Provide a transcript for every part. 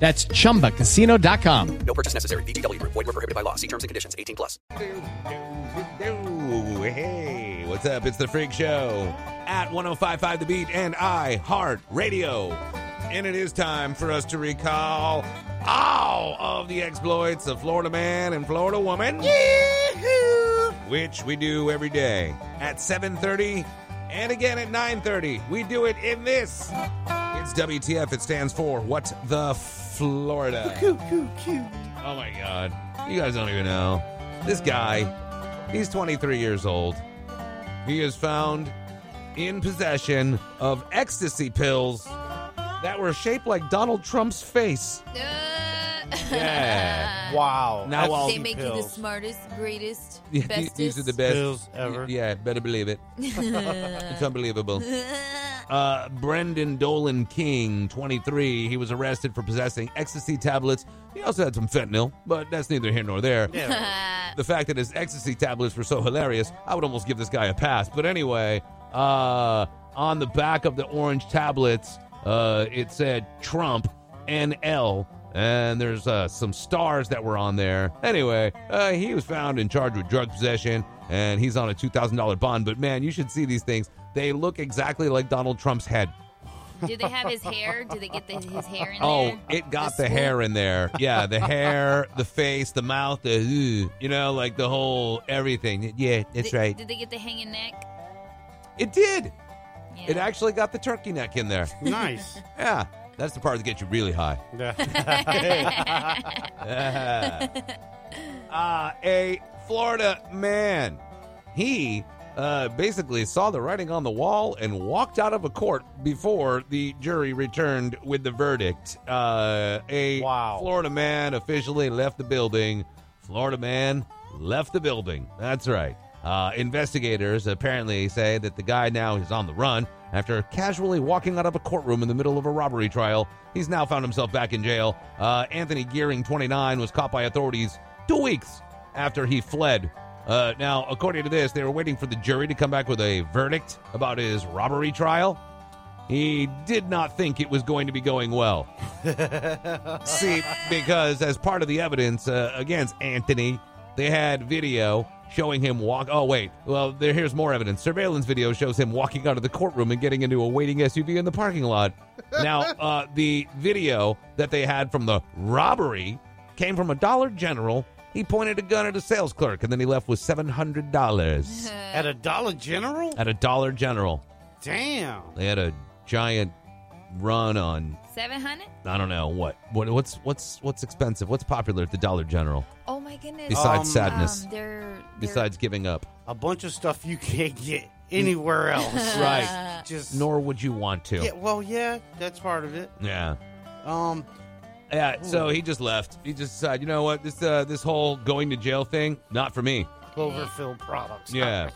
That's ChumbaCasino.com. No purchase necessary. VGW Group. Void where prohibited by law. See terms and conditions. 18 plus. Hey, what's up? It's The Freak Show at 105.5 The Beat and iHeartRadio. And it is time for us to recall all of the exploits of Florida man and Florida woman. Yee-hoo! Which we do every day at 7:30 and again at 9:30. We do it in this. It's WTF. It stands for What the Florida. Oh, my God. You guys don't even know. This guy, he's 23 years old. He is found in possession of ecstasy pills that were shaped like Donald Trump's face. Yeah. Wow. Now they make pills. You the smartest, greatest, bestest. These are the best pills ever. Yeah, better believe it. It's unbelievable. Brendan Dolan King, 23. He was arrested for possessing ecstasy tablets. He also had some fentanyl, but that's neither here nor there. Yeah. The fact that his ecstasy tablets were so hilarious, I would almost give this guy a pass. But anyway, on the back of the orange tablets, it said Trump NL. And there's some stars that were on there. Anyway, he was found and charged with drug possession, and he's on a $2,000 bond. But, man, you should see these things. They look exactly like Donald Trump's head. Do they have his hair? Do they get his hair in there? Oh, it got the hair in there. Yeah, the hair, the face, the mouth, the, you know, like the whole everything. Yeah, that's right. Did they get the hanging neck? It did. Yeah. It actually got the turkey neck in there. Nice. Yeah. That's the part that gets you really high. A Florida man. He basically saw the writing on the wall and walked out of a court before the jury returned with the verdict. Florida man officially left the building. Florida man left the building. That's right. Investigators apparently say that the guy now is on the run. After casually walking out of a courtroom in the middle of a robbery trial, he's now found himself back in jail. Anthony Gearing, 29, was caught by authorities 2 weeks after he fled. Now, according to this, they were waiting for the jury to come back with a verdict about his robbery trial. He did not think it was going to be going well. See, because as part of the evidence against Anthony, they had video showing him walk. Oh, wait. Well, here's more evidence. Surveillance video shows him walking out of the courtroom and getting into a waiting SUV in the parking lot. Now, the video that they had from the robbery came from a Dollar General. He pointed a gun at a sales clerk, and then he left with $700. At a Dollar General? At a Dollar General. Damn. They had a giant run on 700. I don't know what's expensive. What's popular at the Dollar General? Oh my goodness! Besides sadness, besides giving up, a bunch of stuff you can't get anywhere else. Right? Nor would you want to. Yeah, well, yeah, that's part of it. Yeah. Yeah. So he just left. He just decided, you know what? This whole going to jail thing, not for me. Cloverfield products. Yeah.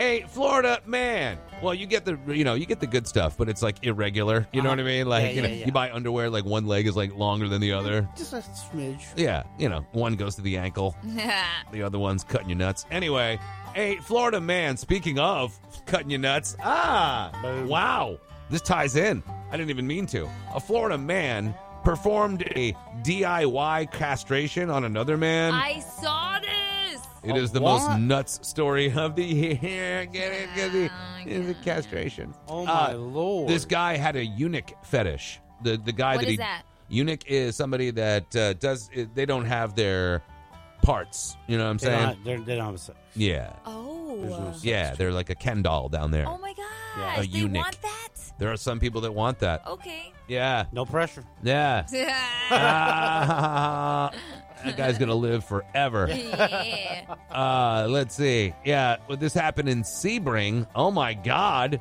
A Florida man. Well, you get the good stuff, but it's like irregular. You know what I mean? Like you buy underwear, like one leg is like longer than the other. Just a smidge. Yeah, one goes to the ankle, the other one's cutting your nuts. Anyway, a Florida man. Speaking of cutting your nuts, wow, this ties in. I didn't even mean to. A Florida man performed a DIY castration on another man. I saw this. It is the most nuts story of the year. Get it? It's a castration. Oh, my Lord. This guy had a eunuch fetish. The guy what that is he... that? Eunuch is somebody that does... They don't have their parts. You know what I'm saying? They don't have a sex. Yeah. Oh. No sex they're like a Ken doll down there. Oh, my gosh. Yeah. A eunuch. They want that? There are some people that want that. Okay. Yeah. No pressure. Yeah. That guy's going to live forever. Yeah. Let's see. Yeah. Well, this happened in Sebring. Oh, my God.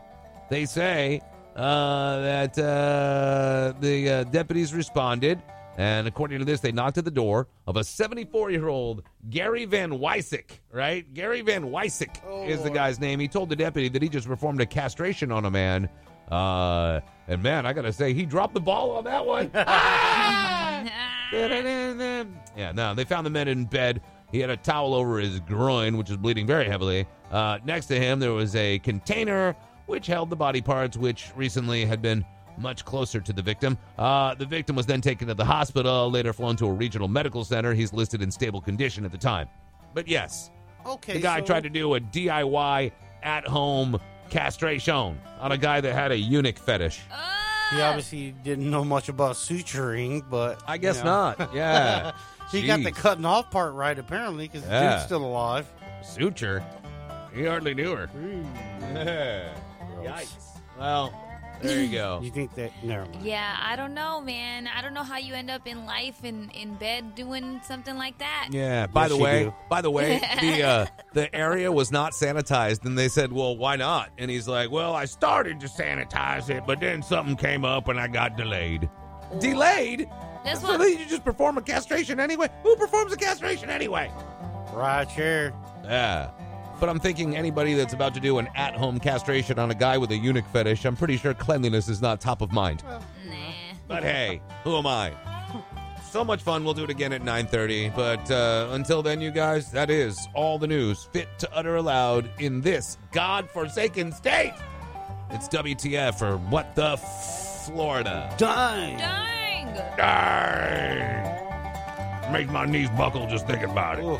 They say that the deputies responded. And according to this, they knocked at the door of a 74-year-old Gary Van Weisick, right? Gary Van Weisick is the guy's name. He told the deputy that he just performed a castration on a man. And, man, I got to say, he dropped the ball on that one. Yeah, no, they found the man in bed. He had a towel over his groin, which was bleeding very heavily. Next to him, there was a container which held the body parts, which recently had been much closer to the victim. The victim was then taken to the hospital, later flown to a regional medical center. He's listed in stable condition at the time. But yes, the guy tried to do a DIY at-home castration on a guy that had a eunuch fetish. He obviously didn't know much about suturing, but... I guess not, yeah. He got the cutting off part right, apparently, because the dude's still alive. Suture? He hardly knew her. Yikes. Well... There you go. You think that... Never mind. Yeah, I don't know, man. I don't know how you end up in life in bed doing something like that. Yeah, by the way, the area was not sanitized, and they said, well, why not? And he's like, well, I started to sanitize it, but then something came up, and I got delayed. Ooh. Delayed? That's so what... you just perform a castration anyway? Who performs a castration anyway? Right here. Yeah. But I'm thinking anybody that's about to do an at-home castration on a guy with a eunuch fetish, I'm pretty sure cleanliness is not top of mind. Nah. But hey, who am I? So much fun. We'll do it again at 9:30. But until then, you guys, that is all the news fit to utter aloud in this godforsaken state. It's WTF for What the Florida. Dang. Make my knees buckle just thinking about it. Ooh.